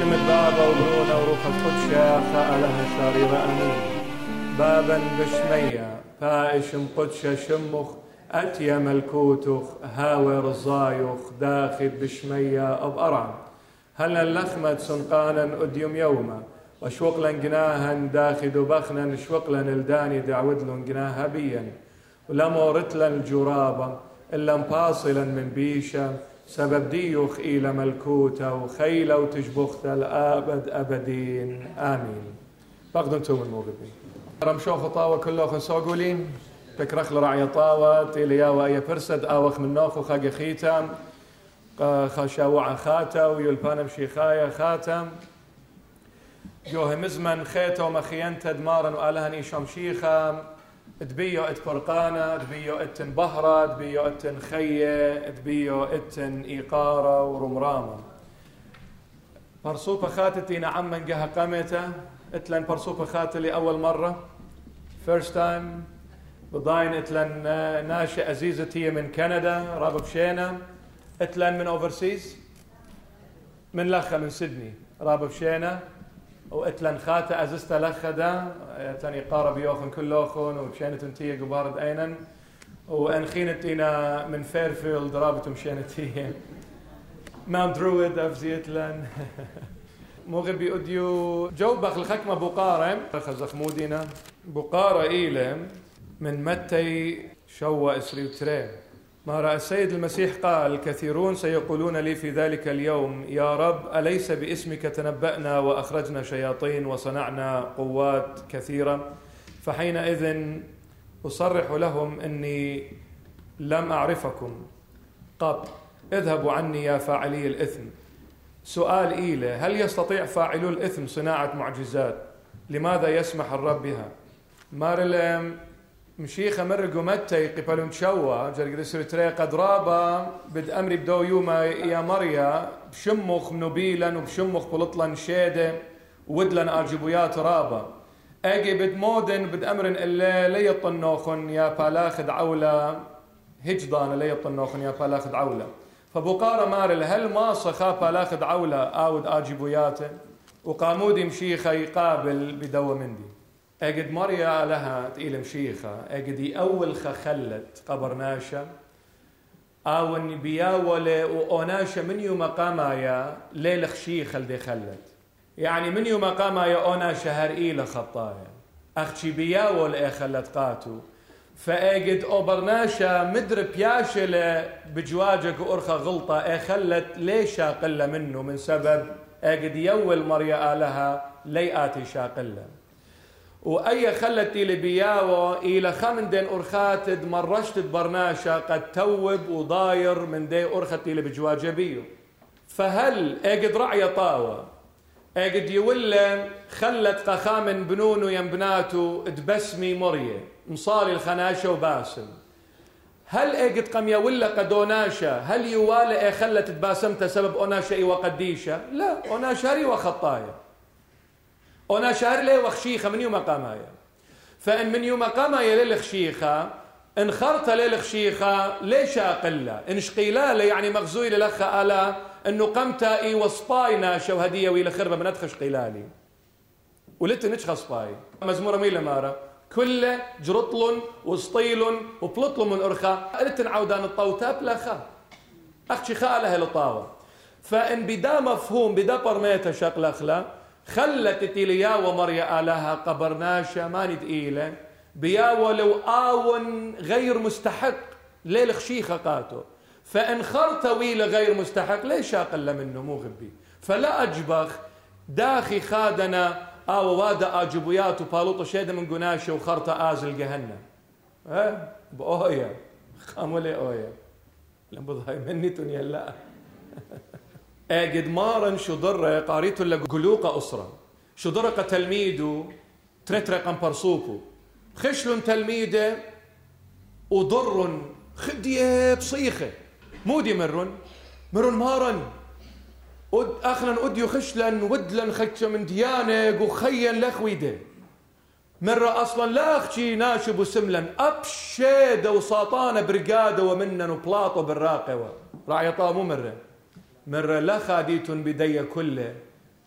اختم الباب ودهون وروح القدس يا خاء لها شارير أمين بابا بشمية فائشم قدس شمخ أتي ملكوتخ هاور الزايخ داخل بشمية أبأرعم هل لخمة سنقانا أديم يوما وشوقلا جناها داخد بخنا شوقلا الداني دعودل جناها بيا ولمورتلا الجرابة إلا مفاصلا من بيشا سبب ديوخ إلى ملكوته وخيله وتجبخت الآبد أبدين آمين باقدم توم الموقبين رمشو خطاوة كله خنسو قولين تكرخ لرعي طاوة تيليا وأي فرسد آوخ من نوخ وخاق خيتام خشاوع خاتا ويلبانم شيخايا خاتم جوه مزمن خيته ومخينت دمارا وآلهني شمشيخا تبيو ات فرقانه تبيو ات بهره تبيو ات خيه تبيو ات ايقاره ورمرامه برصوفه خاتتي نعم من جهه قامته اتلن برصوفه خاتي لاول مره فيرست تايم بضاين اتلن ناشئ عزيزتي من كندا راب بشينا اتلن من اوفرسيز من لخه من سيدني راب بشينا واتلن خاته عززته لخدا اتلن يقارب يوخن كل لوخن ومشينت انتيه قبارد اينن وانخينت انا من فيرفيلد رابط مشينتيه ماونت درود افزيتلن مغبي اوديو جو بخلخكمه بقاره خزخمودينا بقاره ايلم من متى شوى اسري وتري ما رأى السيد المسيح قال كثيرون سيقولون لي في ذلك اليوم يا رب أليس باسمك تنبأنا وأخرجنا شياطين وصنعنا قوات كثيرة فحينئذ أصرح لهم أني لم أعرفكم قط اذهبوا عني يا فاعلي الإثم سؤال إيلة هل يستطيع فاعلو الإثم صناعة معجزات لماذا يسمح الرب بها مارلم مشيخة مرقو متى قبلون شوى جرقد سرتري قد رابا بد أمري بدو يوما يا مريا بشمخ نبيلا وبشمخ بلطلا شادة ودلا أرجبويات رابا أجي بد مودن بد أمر إلا لي الطنوخن يا بالاخد عولة هجضان لي الطنوخن يا بالاخد عولة فبقارة مارل هل ما صخا بالاخد عولة أود أرجبوياته وقامودي مشيخة يقابل بدو مندي أجد مريا لها تقيل مشيخة أجدي أول خلت قبر ناشا أو إني بياولة وأناشا من يوم قامايا ليل خشيخة اللي خلت يعني من يوم قامايا أناشا هرئيلة خطايا أختي بياولة خلت قاتو فأجد أوبرناشا مدر بياشلة بجواجك وأرخى غلطة أخلت ليش قلة منه من سبب أجدي أول مريا لها ليآتي شاقلة وأي خلت إلى بياوة إلى خمندن أرخاتد مرشت برناشا قد توب وضاير من دي أرخت إلى بجواجبيو فهل أجد رعي طاوة أجد يولى خلت قخامن بنونو ينبناتو تبسمي مرية مصالي الخناشة وباسم هل أجد قم يولى قدوناشا هل يوالى أخلت تباسمته سبب أوناشا وقديشة لا أوناشا ري وخطايا أنا شهر لي وخشيخة من يوم قامايا فإن من يوم قامايا للخشيخة إن خرطة للخشيخة ليش أقلة إن شقيلالة يعني مغزوي للأخة ألا إنه قمتا إي وصباينا شوهدية ويلا خربة من أدخل شقيلالي ولت نشخة صباي مزمورة ميلا مارة كل جرطل وسطيل وبلطل من أرخا قلت نعودان الطوتاب لخا أختي خالها للطاوة فإن بدا مفهوم بدا برميتا شقل أخلا خلت تيليا ومريا آلها قبرناشا ماني تقيلة بيا ولو آون غير مستحق ليل خشيخة قاتو فإن خرطويلة غير مستحق ليش أقل منه مو غبي فلا أجبخ داخي خادنا آو وادا أجبويات وبالوطو شيدا من قناشة وخرطة آزل جهنم ها بأويا خامولي أويا لنبضهاي مني تنيا لا أجد مارن شو ضرة قاريته لجلوقة أسرة شو ضرة تلميذه ترترقن برصوبه خشلن تلميذه وضر خديه بصيخة مودي مرن مارن أخلن أديو خشلن ودلن خكش من ديانك وخين لخويده مرة أصلا لا أختي ناشب وسملن أبشيدة وساطانة برقادة ومنن وبلاطو بالراقوة راعي طامو مرة لخاديت بدي كله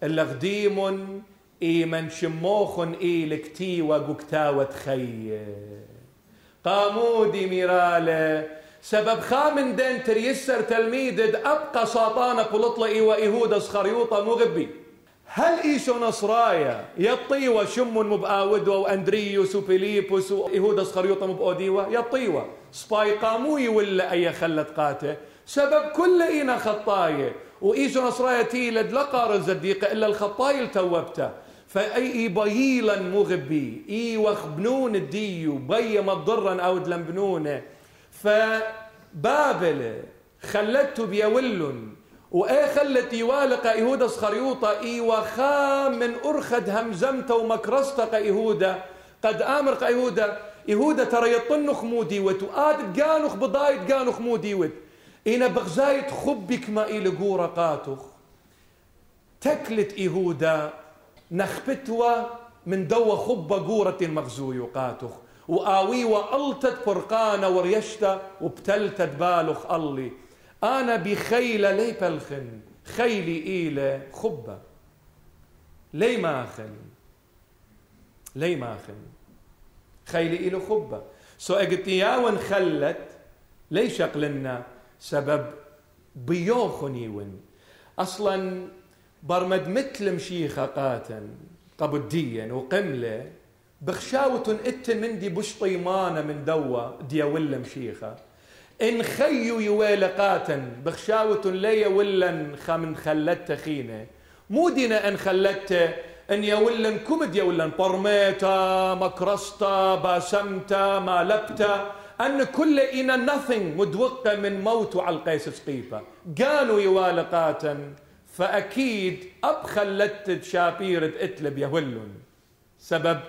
اللي غديمن اي من شموخن اي لكتي وقكتا وتخي قامودي ميراله سبب خامن دنتر يسر تلميدد ابقى ساطانه بلطله اي وايهود خريوطه مغبي هل ايشو نصرايا يطيوه شمن مباودوا واندريوس وفيليبوس وايهود خريوطه مباوديوه يطيوه سباي قاموي ولا اي خلت قاته سبب كل اينا خطايه وإيش نصرايتي لدلقار الزديقة إلا الخطاي التوبته فأي بايلا مغبي إي وخبنون الديو بي مضرا أو دلمبنونه فبابل خلته بيول وإي خلت يوالق إيهودا سخريوطة إي وخام من أرخد همزمته ومكرستق إيهودا قد آمرق إيهودا ترى يطن خمودي وتؤاد قانخ بضايد قانخ مودي وت إنا بغزايت خبك ما إلى قورة قاتخ تكلت إيهودا نخبتوا من دوا خب قورة مغزوي قاتخ وآويوا ألتت فرقانة وريشتا وبتلتت بالخ ألي أنا بخيلة لي بلخن خيلي إيلة خبة لي ماخن خيلي إيلة خبة سو اقتياون خلت لي شقلنا سبب بيوخنيون اصلا برمد مثل مشيخه قاتن قبديا وقمله بخشاوتن اتن مندي بشطيمانه من دوا دياولا مشيخه ان خيو يويل قاتن بخشاوتن ليا ولا خمن خلت خينه مو دينا ان خلت ان يولن كمد يولن برميتا مكرستا باسمتا مالبتا أن كل إنا nothing مدوقة من موت على القيس سقيفة قالوا يوالقاتا فأكيد أبخلت شابيرة إتلب يهولن سبب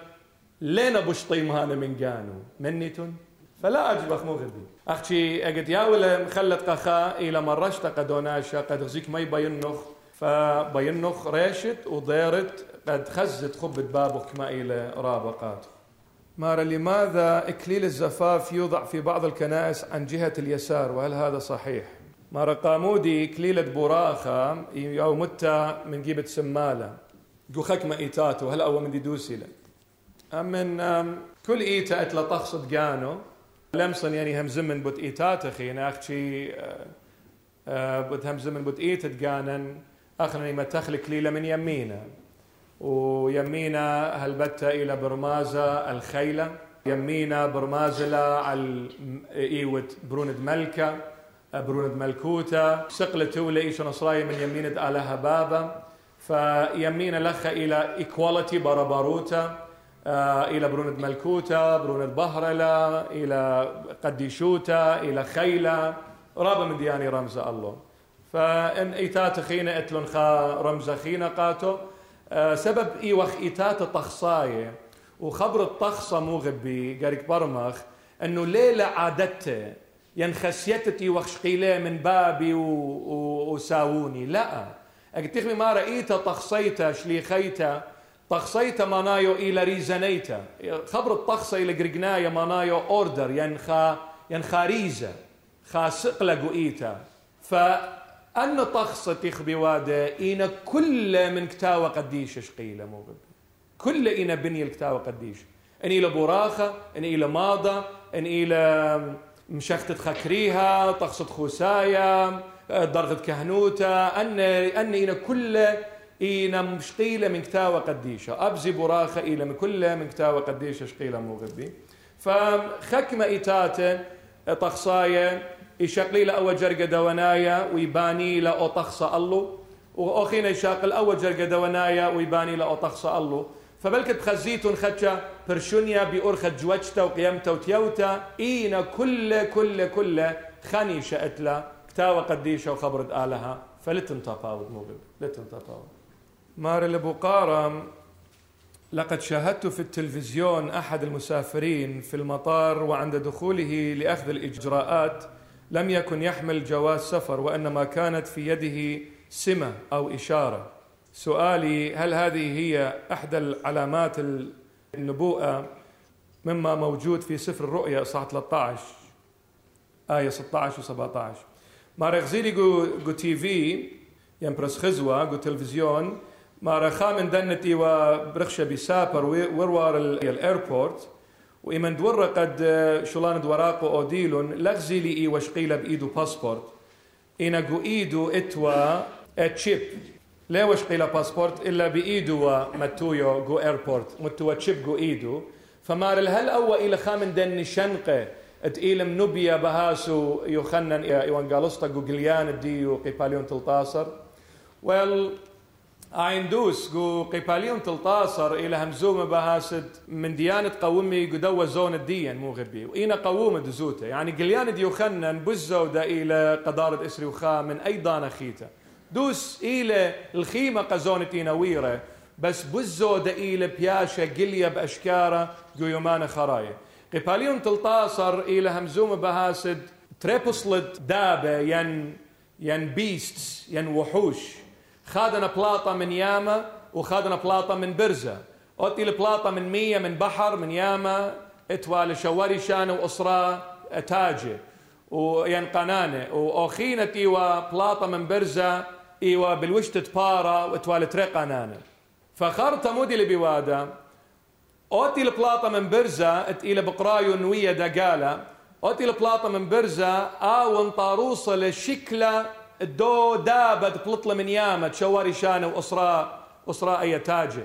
لين بشطيم هانا من قانو منيتون فلا أجبخ مغربي أختي أقد يا ولا خلت قخاء إلى مرشت قد وناشا قد غزيك ما يبينخ فبينخ ريشت وضيرت قد خزت خبت بابك ما إلى رابقات مارا لماذا إكليل الزفاف يوضع في بعض الكنائس عن جهة اليسار وهل هذا صحيح؟ مارا قامودي إكليلة براخة أو متى من جيبة سمالة جوخك ما إيتاتو هل أول من دي دوسيلة أمن كل إيتا أتلا تخصد قانو لمصن يعني همزمن بوت إيتاتا خينا أختي بوت همزمن بوت إيتت قانن أخرني ما تخلي كليلة من يمينا ويمينا هلبتا إلى برمازة الخيلة يمينا برمازلة على إيوة بروند ملكة بروند ملكوتة سقلت أولى إيش نصراي من يمينة آلها بابا فيمينا لخ إلى إيكواليتي برباروتة إلى بروند ملكوتة بروند بهرلة إلى قديشوتة إلى خيلة رابا من دياني رمز الله فإن إيتات خينا إتلون خا رمز خينا قاتو سبب إيوخ إيتات طخصاية وخبر الطخصة مو غبي قارك برمخ أنه ليلة عادته ينخسيتت إيوخ شقيلة من بابي وساوني لا أكتخمي ما رأيته طخصيته شليخيته طخصيته منايو إلى ريزانيته خبر الطخصة إلى قرقناية منايو أوردر ينخا ريزة خا سقلق إيته ف أن طخصة تخبي وادا إنا كل من كتاوة قديش شقيلة مو غبي كل إنا بني الكتاوة قديش إن إلى براخة إن إلى ماضة إن إلى مشختة خكريها طخصة خوسايا درغة كهنوتة أن إنا كل إنا مشقيلة من كتاوة قديشة أبزي براخة إلى من كل من كتاوة قديشة شقيلة مو غبي فخكمة إتاتة طخصاية يشقلي لأول جرقة دوانايا ويباني لأو تخصى الله وأخينا يشاقل أول جرقة دوانايا ويباني لأو تخصى الله فبلك تخزيتون خدشة برشونيا بأرخة جوجتا وقيمتا وتيوتا إينا كل كل كل خاني شأتلا كتاوة قديشة وخبرت آلها فلتنتفاوض موبل لتنتفاوض مار البقارة لقد شاهدت في التلفزيون أحد المسافرين في المطار وعند دخوله لأخذ الإجراءات لم يكن يحمل جواز سفر وإنما كانت في يده سمة أو إشارة. سؤالي هل هذه هي أحد العلامات النبوءة مما موجود في سفر الرؤيا إصحاح 13 آية 16 و17. مارغزيلي جو تي في يمبرس خزوة جو تلفزيون معرخا من دنتي وبرخشة بيسابر وروار الايربورت وإمن دورة قد شلان دوراقو أوديلون لغزي لي وشقيلة بإيدو باسبورت إنا جو إيدو إتوا تشيب لا وشقيلة باسبورت إلا بإيدو متويو جو ايربورت متوا تشيب جو إيدو فمار الهل أول إلى خامن دن شنقة تقيلم نبيا بهاسو يخنن إيوان قالوستا جو قليان ديو قيباليون تلتاصر ويل عندوس جو قيباليون تلتاصر إلى همزومة بهاسد من ديانة قومي قدوة زون الدين مو غبي وإينا قومة دزوته يعني قليان ديو خنن بزودة إلى قدارة إسري وخا من أي دانا خيته دوس إلى الخيمة قزونة إيناويرة بس بزودة إلى بياشة قليا بأشكارة جو يومان خراية قيباليون تلتاصر إلى همزومة بهاسد تريبوسلت دابة ين بيستس ين وحوش خادنا بلاطة من ياما وخادنا بلاطة من برزة أطيل بلاطة من مية من بحر من ياما اتوال شواري شان وأسرة تاجة وينقنانة وأخينة إيوة بلاطة من برزة إيوة بالوشتة بارة واتوال تريقنانة فخرطة مودي بوادة أطيل بلاطة من برزة اتقيل بقرايو نوية دقالة أطيل بلاطة من برزة آون طاروسة لشكلة الدو دابد بلطلة من يامة شواري شانة وأسراء أي تاجة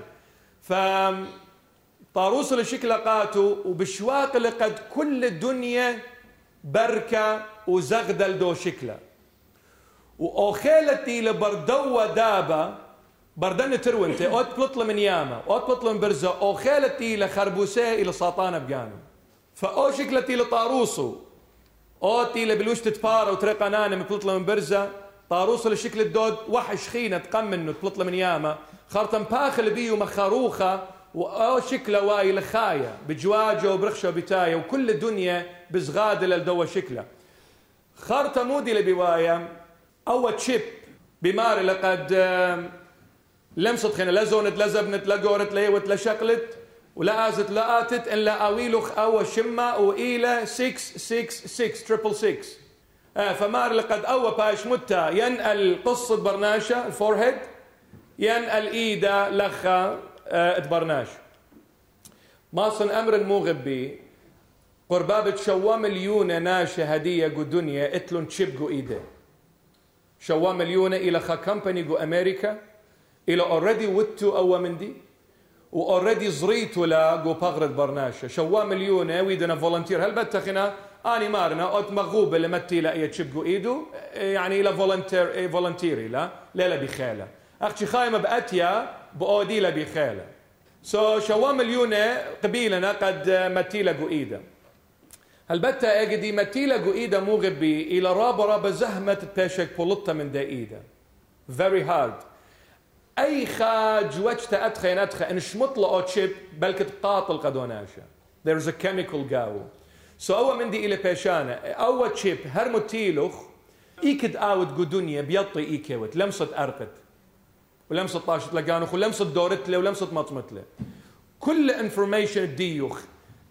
فطاروس لشكل قاتو وبشواق لقد كل الدنيا بركة وزغدل دو شكلة وأخيلتي لبردوة دابة بردنة ترونتي أوت بلطلة من يامة أوت بلطلة من برزة أخيلتي لخربوسة إلى ساطانة بقانو فأو شكلتي لطاروسو أوتي لبلوشتة بارة وتريقانانة من بلطلة من برزة طاروس لشكل الدود وحش خينة تقم منه بلطلة من ياما خرطن باخل بيه مخروخة وأو شكله واي لخاية بجواجه وبرخشة وبتاية وكل الدنيا بزغادة للدوة شكله خرطة مودي لبواية أو تشيب بمار لقد لمست خينة لا زونت لا زبنت لا قورت لا يوت لا شقلت ولا آزت لا آتت إن لا أويلوخ أو شمة وإيلة 666 فمار لقد أوى باش متى ينقل قصة برناشة الفورهيد ينقل إيدا لخا برناش ماصن أمر مو غبي قربابة شوا مليون ناشة هدية جو دنيا اتلون تشيب جو إيدا شوا مليون إلى خا كمباني جو أمريكا إلى أوريدي وتو أو من دي وأوريدي زريتو لاقو بغرة برناشة شوا مليونة ويدنا فولنتير هل بتخنا أنا مارنا أوت مغوبة لمتي لا تشبقوا إيدو يعني إلى فولنتيري لا بخالة أختي خايمة بأتيا بأودي لا بخالة سو شوا مليونة قبيلنا قد متي لاقو إيدا هل بتا أجدي متي لاقو إيدا مو غبي إلى رابرة زهمة باشك بولطة من دا إيدا very hard أي خاج وجت أدخل إن شمطلة أو تشيب بلكت قاطل قدوناشة there's a chemical قاو سو أول من دي إلى بيشانة أول تشيب هرموتيلوخ إيكد آود جو دنيا بيطي إيكوت لمسة أرقت ولمسة طاشت لقانوخ ولمسة دورتله ولمسة مطمتله كل انفورميشن ديوخ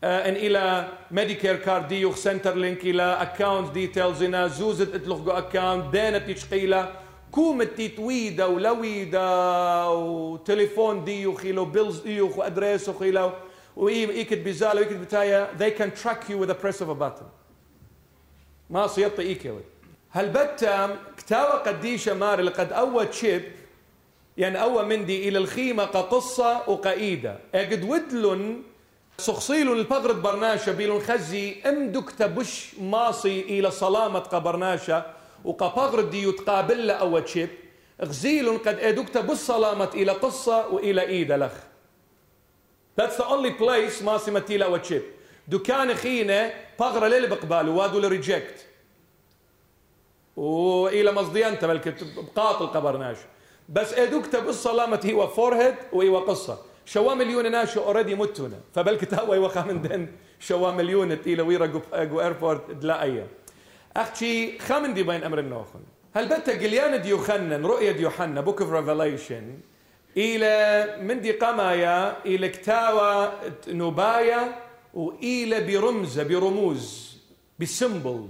إن إلى ميديكير كارد ديوخ سنتر لينك إلى أكاونت ديتيلز إنا زوزت إتلوخ جو أكاونت دينت يشقيله كومتي تويدا ولويدا وتليفون ديوخ إلو بيلز ديوخ وأدريسوخ إلو وإيكد بزالة وإيكد بتايا they can track you with the press of a button ما صيبت إيكوي هل بتام كتاوة قديشة مار لقد أوى تشيب يعني أوى مندي إلى الخيمة قصة وقائدة أجد ودلن سخصيلون البغرة برناشة بيلون خزي أمدكتبش ماصي إلى صلامة قبرناشة وقبغر ديو تقابل له أو تشيب غزيل قد أدكت بالصلامة إلى قصة وإلى إيد لخ that's the only place ما سمتي له أو تشيب دكان خينة بغرة ليل بقبال وادو لريجكت وإلى مصدي أنت ملكت بقاطل قبرناش بس أدكت بالصلامة هو فورهيد وهو قصة شوا مليون ناش أوريدي متونا فبلكت هو يوخا من دن شوا مليون إلى ويرا جو إيربورت دلا أيه أختي خامن دي بين أمر النوخن هل بتا قليان دي يخنن رؤية دي يوحنا بوك اوف ريفيليشن إلى من دي قمايا إلى كتاوة نبايا وإلى برمزة برموز بسمبل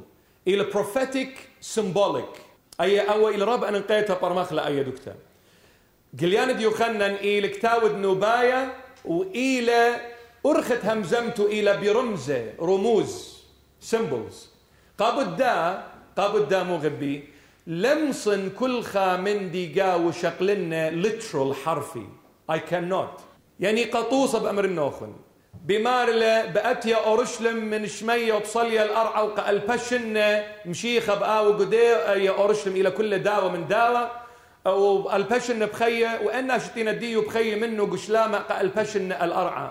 إلى بروفيتيك سمبوليك أي أو إلى رب أن نقيتها برمخلة أي دكتور جليان يوخنن إلى كتاود نبايا وإلى أرخت همزمت إلى برمزة رموز سيمبلز قابد دا مغبي لمصن كل خا من ديقا وشقلنا literal حرفي I cannot يعني قطوصة بأمر النوخن بمارلة بأتيا أورشلم من شمية وبصلية الأرعى وقالبشن مشيخة بقى وقديه يا أورشلم إلى كل داوة من داوة وقالبشن بخية وأنا شتينا ديو بخية منه قشلامة قالبشن الأرعى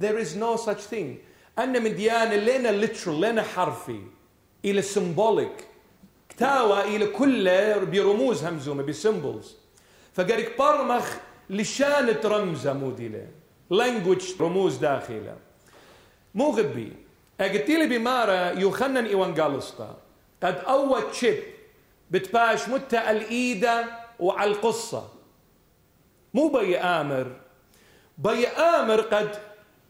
There is no such thing أنا من ديانة لنا literal لنا حرفي إلى symbolic كتاوة إلى كل برموز همزومة بسيمبلز فقالك برمخ لشانة رمزة موديلة language رموز داخلة مو غبي أقتيلي بمارة يوخنن إيوانجالستا قد أول شيب بتباش متى الإيدة وعلى القصة مو بي آمر قد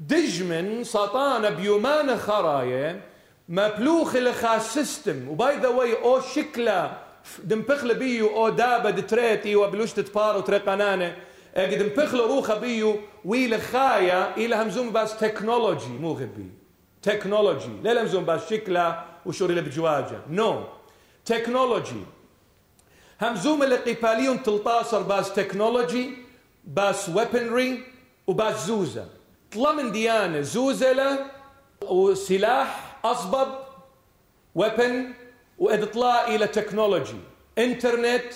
دجمن سطانة بيومان خراية مبلوخ لخا سيستم وباي ذا واي أو شكله دمبخل بيو أو دابة دتريتي وبلوش تتبارو تريقانانة قد مبخل روخة بيو ويل خايا إلى همزوم باس تكنولوجي مو غبي تكنولوجي لا همزوم باس شكله وشوري لبجواجة نو تكنولوجي همزوم اللي قباليون 13 باس تكنولوجي باس ويبنري وباس زوزة طلع من ديانة زوزلة وسلاح أصبب ويبن وإطلاع إلى تكنولوجي إنترنت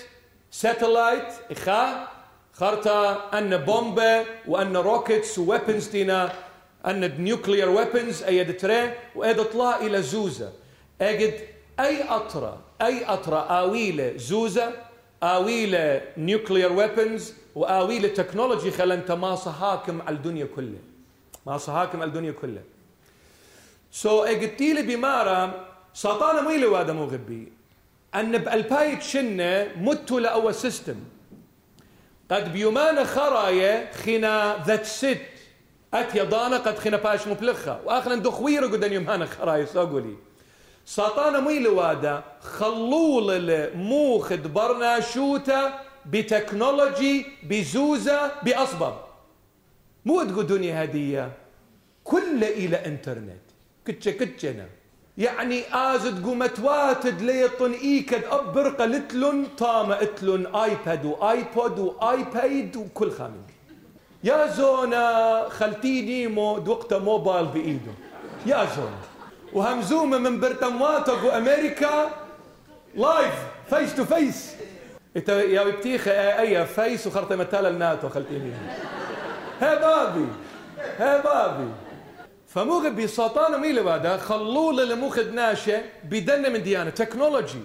ساتلايت إخا خرطة أن بومبة وأن روكيتس وويبنز دينا أن نيوكلير ويبنز أيد تري وإطلاع إلى زوزة أجد أي أطرة آويلة زوزة آويلة نيوكلير ويبنز وآويلة تكنولوجي خلنت ما صحاكم على الدنيا كلها سو أجدتيلي بمارة سطانة ميلي وادا مو غبي أن بألبايت شنة متوا لأول سيستم قد بيومانا خراية خنا ذات ست أتيا ضانا قد خنا باش مبلخة وآخرا دخويرة قدن يومانا خراية ساقولي سطانة ميلي وادا خلول موخد برناشوتا بتكنولوجي بزوزة بأصبب مو تقول دنيا هدية كل إلى إنترنت كتشنا يعني آزد قمت واتد ليطن إيكد أبرق لتلن طام اتلن آيباد وآيبود وآيبايد وكل خامل يا زونا خلتيني مو دوقت موبايل بإيده يا زونا وهمزومة من برتمواتك وأمريكا لايف فيس تو فيس يا بتيخة أي فيس وخرطة متالة الناتو خلتيني ها بابي فمو غبي سطانة ميلي وادا خلولة اللي موخد ناشة بدنا من ديانة تكنولوجي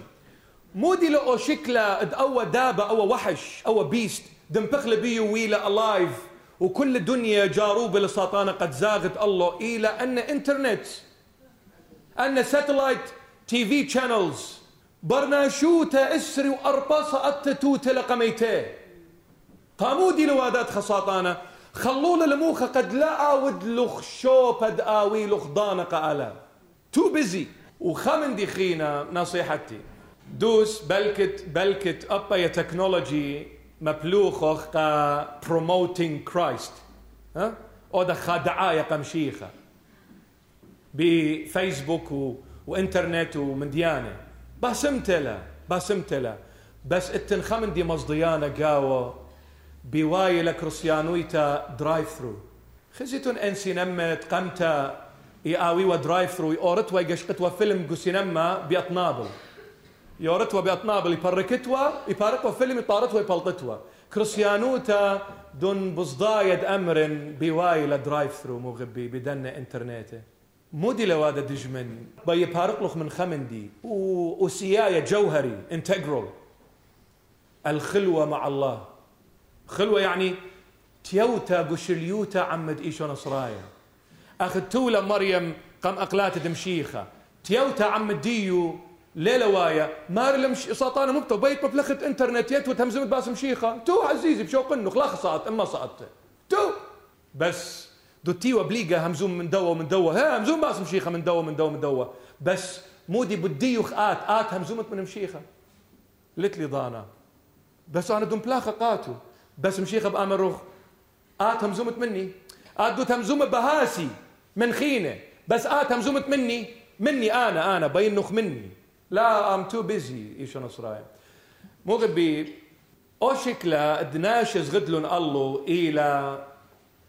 مو دي لقو شكلة أو دابة أو وحش أو بيست دمبخل بيو ويلة ألايف وكل الدنيا جاروبة لسطانة قد زاغت الله إلى أن إنترنت أن ساتلايت تي في تشانلز برناشوتا إسري وأرباصة أتتوت لقميتيه قامو دي لوادات خساطانة خلونا لموخة قد لا آود لخ شو قد آوي لخ ضانا قالا تو بيزي وخمن دي خينا نصيحتي دوس بلكت أبا يا تكنولوجي مبلوخخ قا بروموتين كرايست ها أو دخا دعاية قمشيخة بفيسبوك وإنترنت ومن ديانة بسمتلا بس التنخمن دي مصديانة قاوة بواي لكريستيانويتا درايف ثرو خزيتون انسي نما تقمتا يقاويوا درايف ثرو يقورتوا يقشقتوا فيلم قوسي نما بأطنابل يقورتوا بأطنابل يباركتوا فيلم يطارتوا يبلطتوا كريستيانوتا دون بصدايد امرن بواي لدرايف ثرو مو غبي بدنا انترنته مودي لوادا دجمن بيبارقلخ من خمندي وسيايا جوهري انتجرال الخلوه مع الله خلوة يعني تيوتا قشليوتا عمد إيشو نصرايا أخذتولا مريم قم أقلات دمشيخة تيوتا عمد ديو ليلة وايا مارلم سطانة مبتو بيت مبلخت انترنت يت وتهمزمت باسم شيخة تو عزيزي بشوق النخ لا خصات إما صعدت تو بس دوتيوا بليقة همزوم من دوا ومن دوا ها همزوم باسم شيخة من دوا بس مودي بديو آت همزومت من مشيخة لتلي ضانا بس أنا دم بلاخة قاتو بس مشيخة بأمروخ آت همزومة مني، آت دوت همزومة بهاسي من خينة، بس آت همزومة مني أنا بينخ مني، لا I'm too busy إيش نصرايا مغبي أشكله دناش زغدلن الله إلى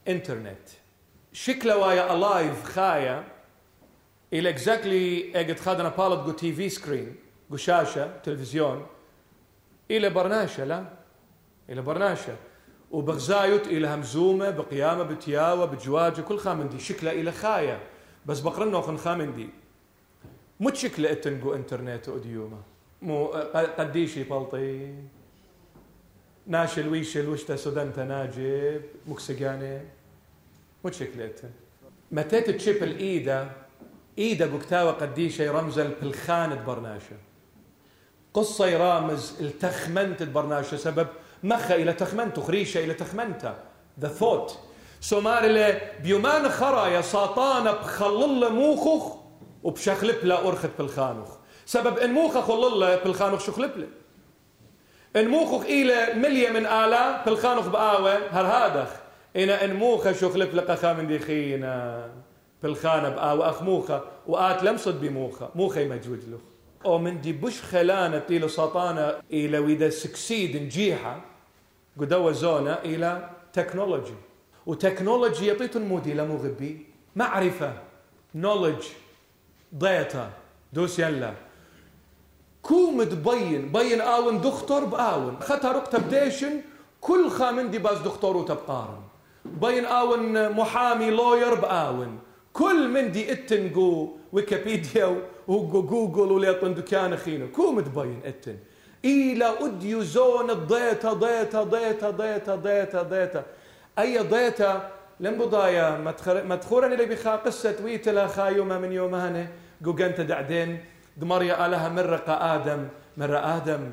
إنترنت شكله ويا ألايف خايا إلى exactly أجد خادنا بالد جو تي في سكرين جو شاشة تلفزيون إلى برناشة لا إلى برناشة وبغزايت إلى همزومة بقيامة بتياوة بجواجة كل خامندي شكله إلى خايا بس بقرنه خن خامندي مو شكله تنجو إنترنت أديومه مو قديشي بلطي ناشل ويشل وشتا سودانتا ناجب مكسجاني مو شكلت متيت تشيب الايدا بكتاوة قديشة رمز البلخانة برناشة قصة يرامز التخمنت برناشة سبب مخا الى تخمنته خريشة الى تخمنته ذا ثوت سومارلي بيومان خرايا ساطانة بخلل موخخ وبشخلب لا أرخت بالخانوخ سبب ان موخا خلل بالخانوخ شخلبله انموخخ إلى مليا من آلا بالخانخ بآوة هرهادخ إنا انموخا شخلف لقخا من ديخينا بالخانة بآوة أخ موخا وآت لمصد بموخا موخا يمجوج له أو من دي بوش خلانة إلى سطانة إلى وإذا سكسيد نجيحة قدوة زونة إلى تكنولوجي وتكنولوجي يعطيتن مودي لمغبي معرفة نولج ضيطة دوس يلا كوم تبين بين آون دكتور بآون خطر اكتب ديشن كل خامندي باز دكتور وتبقارن بين آون محامي لوير بآون كل مندي اتن جو ويكيبيديا وجوجل وليطن دكان خينه كوم تبين اتن إلى أوديو زون الضيطة ضيطة ضيطة ضيطة ضيطة ضيطة أي ضيطة لم بضايا مدخورا اللي بخا قصة ويتلا خايومة من يومهن جوجنت دعدين دمريا آلها مرقة آدم مرة آدم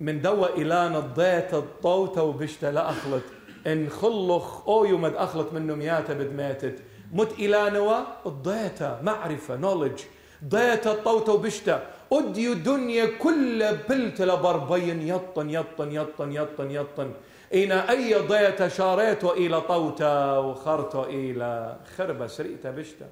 من دوا إلانا ضيت الطوطة وبشتا لا أخلط إن خلخ أو يوم أخلط منه مياتة بدماتت مت إلانوا الضيتة معرفة نولج ضيت الطوطة وبشتا أديو دنيا كل بلت لبربين يطن يطن يطن يطن يطن إنا أي ضيتة شاريتو إلى طوطة وخرتو إلى خربة سريتة بشتا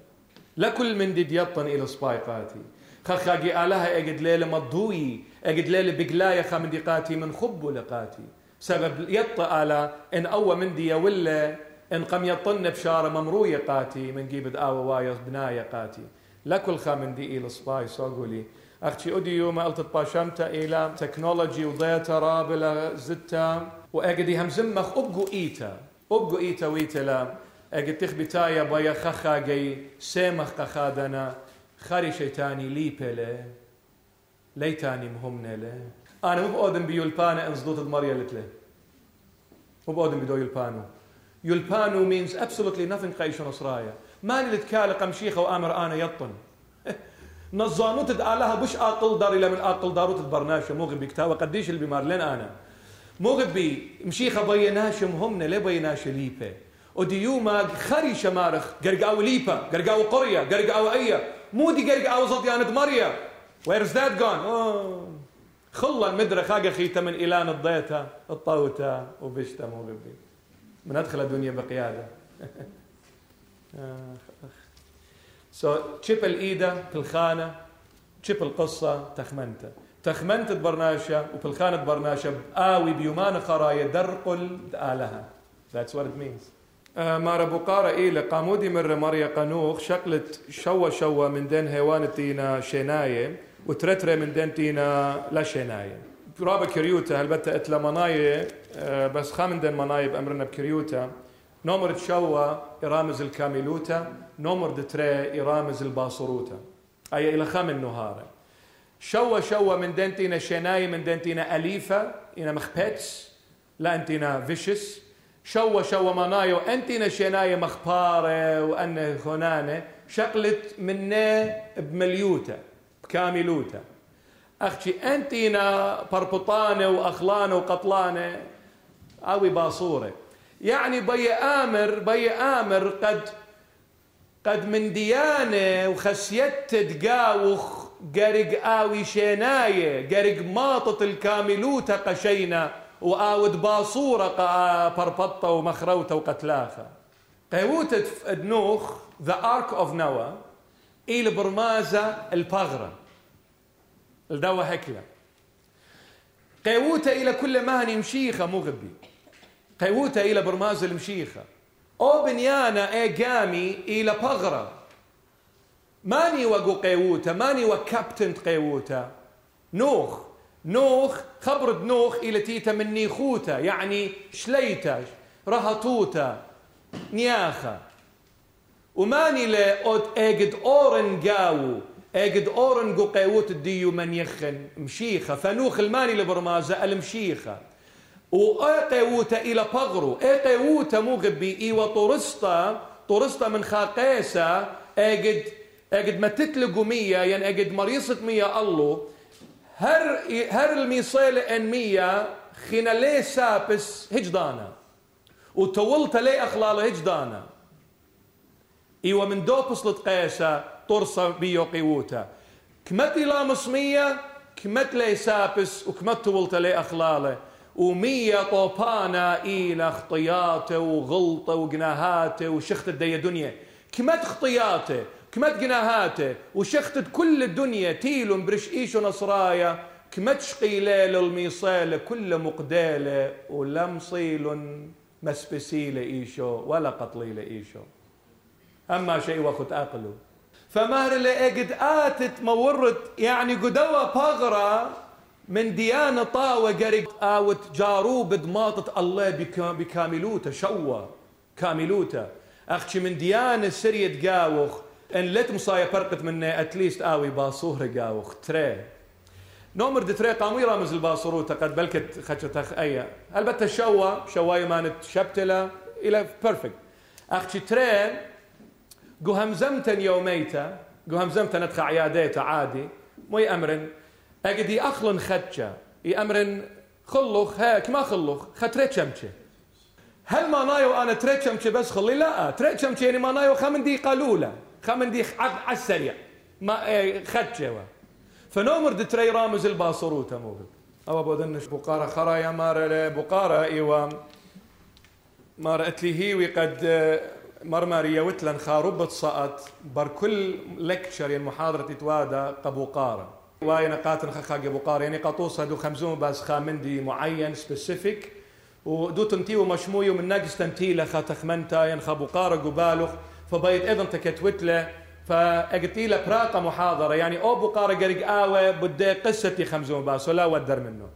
لكل من دي يطن إلى صبايقاتي خاقي آلها أجد ليلة مضوي أجد ليلة بقلاية خامديقاتي من خب لقاتي سبب يطأ آلا إن أوى من دي ولا إن قم يطن بشارة ممروية قاتي من جيبد آوى وايا بناية قاتي لا كل خامندي إلى صباي صاقولي أختي أدي يوم قلت باشمتا إلى تكنولوجي وضيتا رابلة زدتا وأجدي همزمخ أبقو إيتا ويتلا أجد تخبتايا بايا خاقي سامخ قخادنا خاري شيطاني ليبله ليتاني مهمنا له انا مو بقودم بيولبانا انزلوت المريا لتله مو بقودم بدو يولبانو يولبانو means absolutely nothing قايش نصرايا ماني لتكالق مشيخه وامر انا يطن نظانوت تدعلها بش اقل دار الى من اقل داروت البرناشة مو غبي كتاوى قديش اللي بمار لين انا مو غبي مشيخه بيناش مهمنا ليه بيناش ليبه وديوما خري شمارخ قرقاو ليبه قرقاو قريه قرقاو ايه مودي قرق أوزط يا مريا ويرز ذات جون خلا المدرة خاقة خيتة من إلان الضيتة الطوتة وبشتة مو غبي من أدخل الدنيا بقيادة سو تشيب الإيدة في الخانة تشيب القصة تخمنت برناشة وفي الخانة برناشة بآوي بيومان خرايا درقل دآلها That's what it means ما ربقارة إلى قامودي مر مريا قنوخ شقلت شوى من دين هيوان تينا شناية وترترة من دين تينا لا شناية رابا كريوتا هلبتا اتلا مناية بس خامن دين مناية بأمرنا بكريوتا نومر تشوى يرامز الكاميلوتا نومر دترة يرامز الباصروتا أي إلى خامن نهارة شوى من دين تينا شناية من دين تينا أليفة إنا مخبتس لا أنتينا فيشس شوى منايو أنتنا شناية مخبارة وأن خنانة شقلت منه بمليوتة بكاملوتة أختي أنتنا بربطانة وأخلانة وقطلانة أوي باصورة يعني بي آمر قد من ديانة وخسيت تقاوخ قرق آوي شناية قرق ماطط الكاملوتة قشينا وآود باصورة بربطة ومخروتة وقتلاخة. قيوتة ادنوخ The Ark of Noah إلى برمازة البغرة الدوا هكلا قيوتة إلى كل مهن مشيخة مغبي قيوتة إلى برمازة المشيخة أو بنيانا إيجامي إلى بغرة ماني وقو قيوتة ماني وكابتن قيوتة نوخ نوخ خبرد نوخ إلى تيتا من نيخوتة يعني شليتة رهطوتة نياخة وماني لأود أجد أورن قاو أجد أورن قو قيوت الديو من يخن مشيخة فنوخ الماني لبرمازة المشيخة وأقيوتا إلى بغرو أقيوتا مغبي إيوا طورستا طورستا من خاقيسة أجد ما تتلقوا مية يعني أجد مريصة مية الله هر الميصيل أن مية خينا ليه سابس هجدانا وتولت ليه أخلال هجدانا إيوا من دوبس لتقيسة طرصة بيو قيوتا كمت لامس مية كمت ليه سابس وكمت تولت ليه أخلاله ومية طوبانة إلى خطياته وغلطة وجناهاته وشخت الدنيا دنيا كمت خطياته كمت جناهاته وشخت كل الدنيا تيلم برش إيش ونصرايا كمت شقيلة للميصالة كل مقدالة ولم صيل مسبسيلة إيشو ولا قطليلة إيشو أما شيء وخد أقله فمهر لأجد آتت مورت يعني قدوة بغرة من ديانة طاوة قرق آوت جاروب ضماطة الله بكاملوته شوى كاملوته أختي من ديانة سرية قاوخ إن لت مصايا برقت من أتليست آوي باصورة قاوخ تري نومر دي تري قامي رامز الباصوروته قد بلكت خشتها أيا البتة شوى شواي مانت شبتلة إلى بيرفكت أختي تري قو همزمتن يوميتا قو همزمتن أدخى عياديتا عادي مي أمرن أجد يأخلن خدشة يأمرن خلوخ هيك ما خلوخ خطرت شمشة هل ما نايو أنا تريت شمشة بس خلي لا تريت شمشة يعني ما نايو خمن دي قالولة خمن دي على السريع ما خدشة فنومر دي تري رامز الباصروتة موجود أو بودنش بقارة خرايا مارة بقارة إيوا مارة أتلي هي قد مرمارية وتلن خاربت صقت بر كل لكشر المحاضرة تتوادا قبقارة واي نقاط خاقي بقار يعني قطوس هذو خمزون بس خامندي معين سبيسيفيك ودو تمتيو مشمويو من ناقص تمتيله خا تخمنتا ينخا بقار قبالخ فبيت اذن تكتوتله فاقتيله براقه محاضره يعني او بقار قرق اوه بدي قصتي خمزون بس ولا ودر منه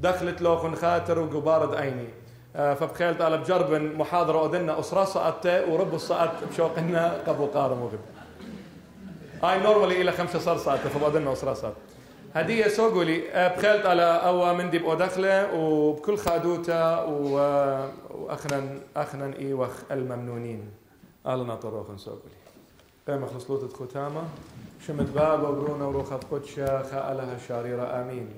دخلت لوخن خاطر وقبارد عيني فبخيل طالب جربن محاضره اذنا اسره صقت ورب صقت بشوقنا قبقار مغرب هاي نورمالي إلى 5 صار ساعته فبعدنا أسرة ساعة هدية سوقولي بخلت على أوا مندي بأو دخله وبكل خادوته وأخنا إيوخ الممنونين قالنا طروخن سوقولي قيمة خلصلوطة ختامة شمت بابا برونا وروخة قدشة خالها شاريرة آمين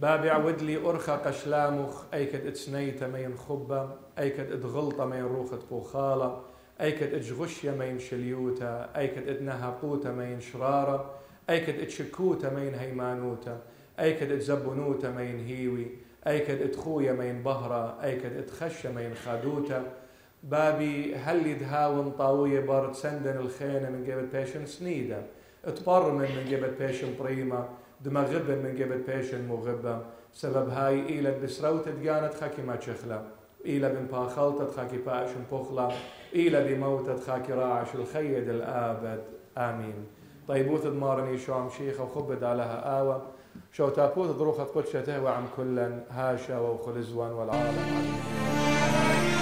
بابي عود لي أرخى قشلامخ أيكد اتسنيت ما ينخبة أيكد اتغلطة ما ينروخة بوخالة أيكد اتجغشية ما ينشليوتا أيكد اتنهقوتا ما ينشرارة أيكد اتشكوتا ما ينهيمانوتا أيكد اتزبنوتا ما ينهيوي أيكد اتخويا ما ينبهرة أيكد اتخشة ما ينخادوتا بابي هل يدهاون طاوية بارد سندن الخينة من قبل بيشن سنيدة اتبرمن من قبل بيشن بريمة دمغبن من قبل بيشن مغبة سبب هاي إيلا بسروت تقانت خاكي ما تشخلة إيلا بنبا خلطة خاكي باش بخلة إلى بموتة خاكي راعش الخيد الآبد آمين طيبوت ضمارني شو عم شيخة وخبد علىها آوة شو تابوت ضروخة قدشة تهوى عم كلا هاشا وخلزوان والعالم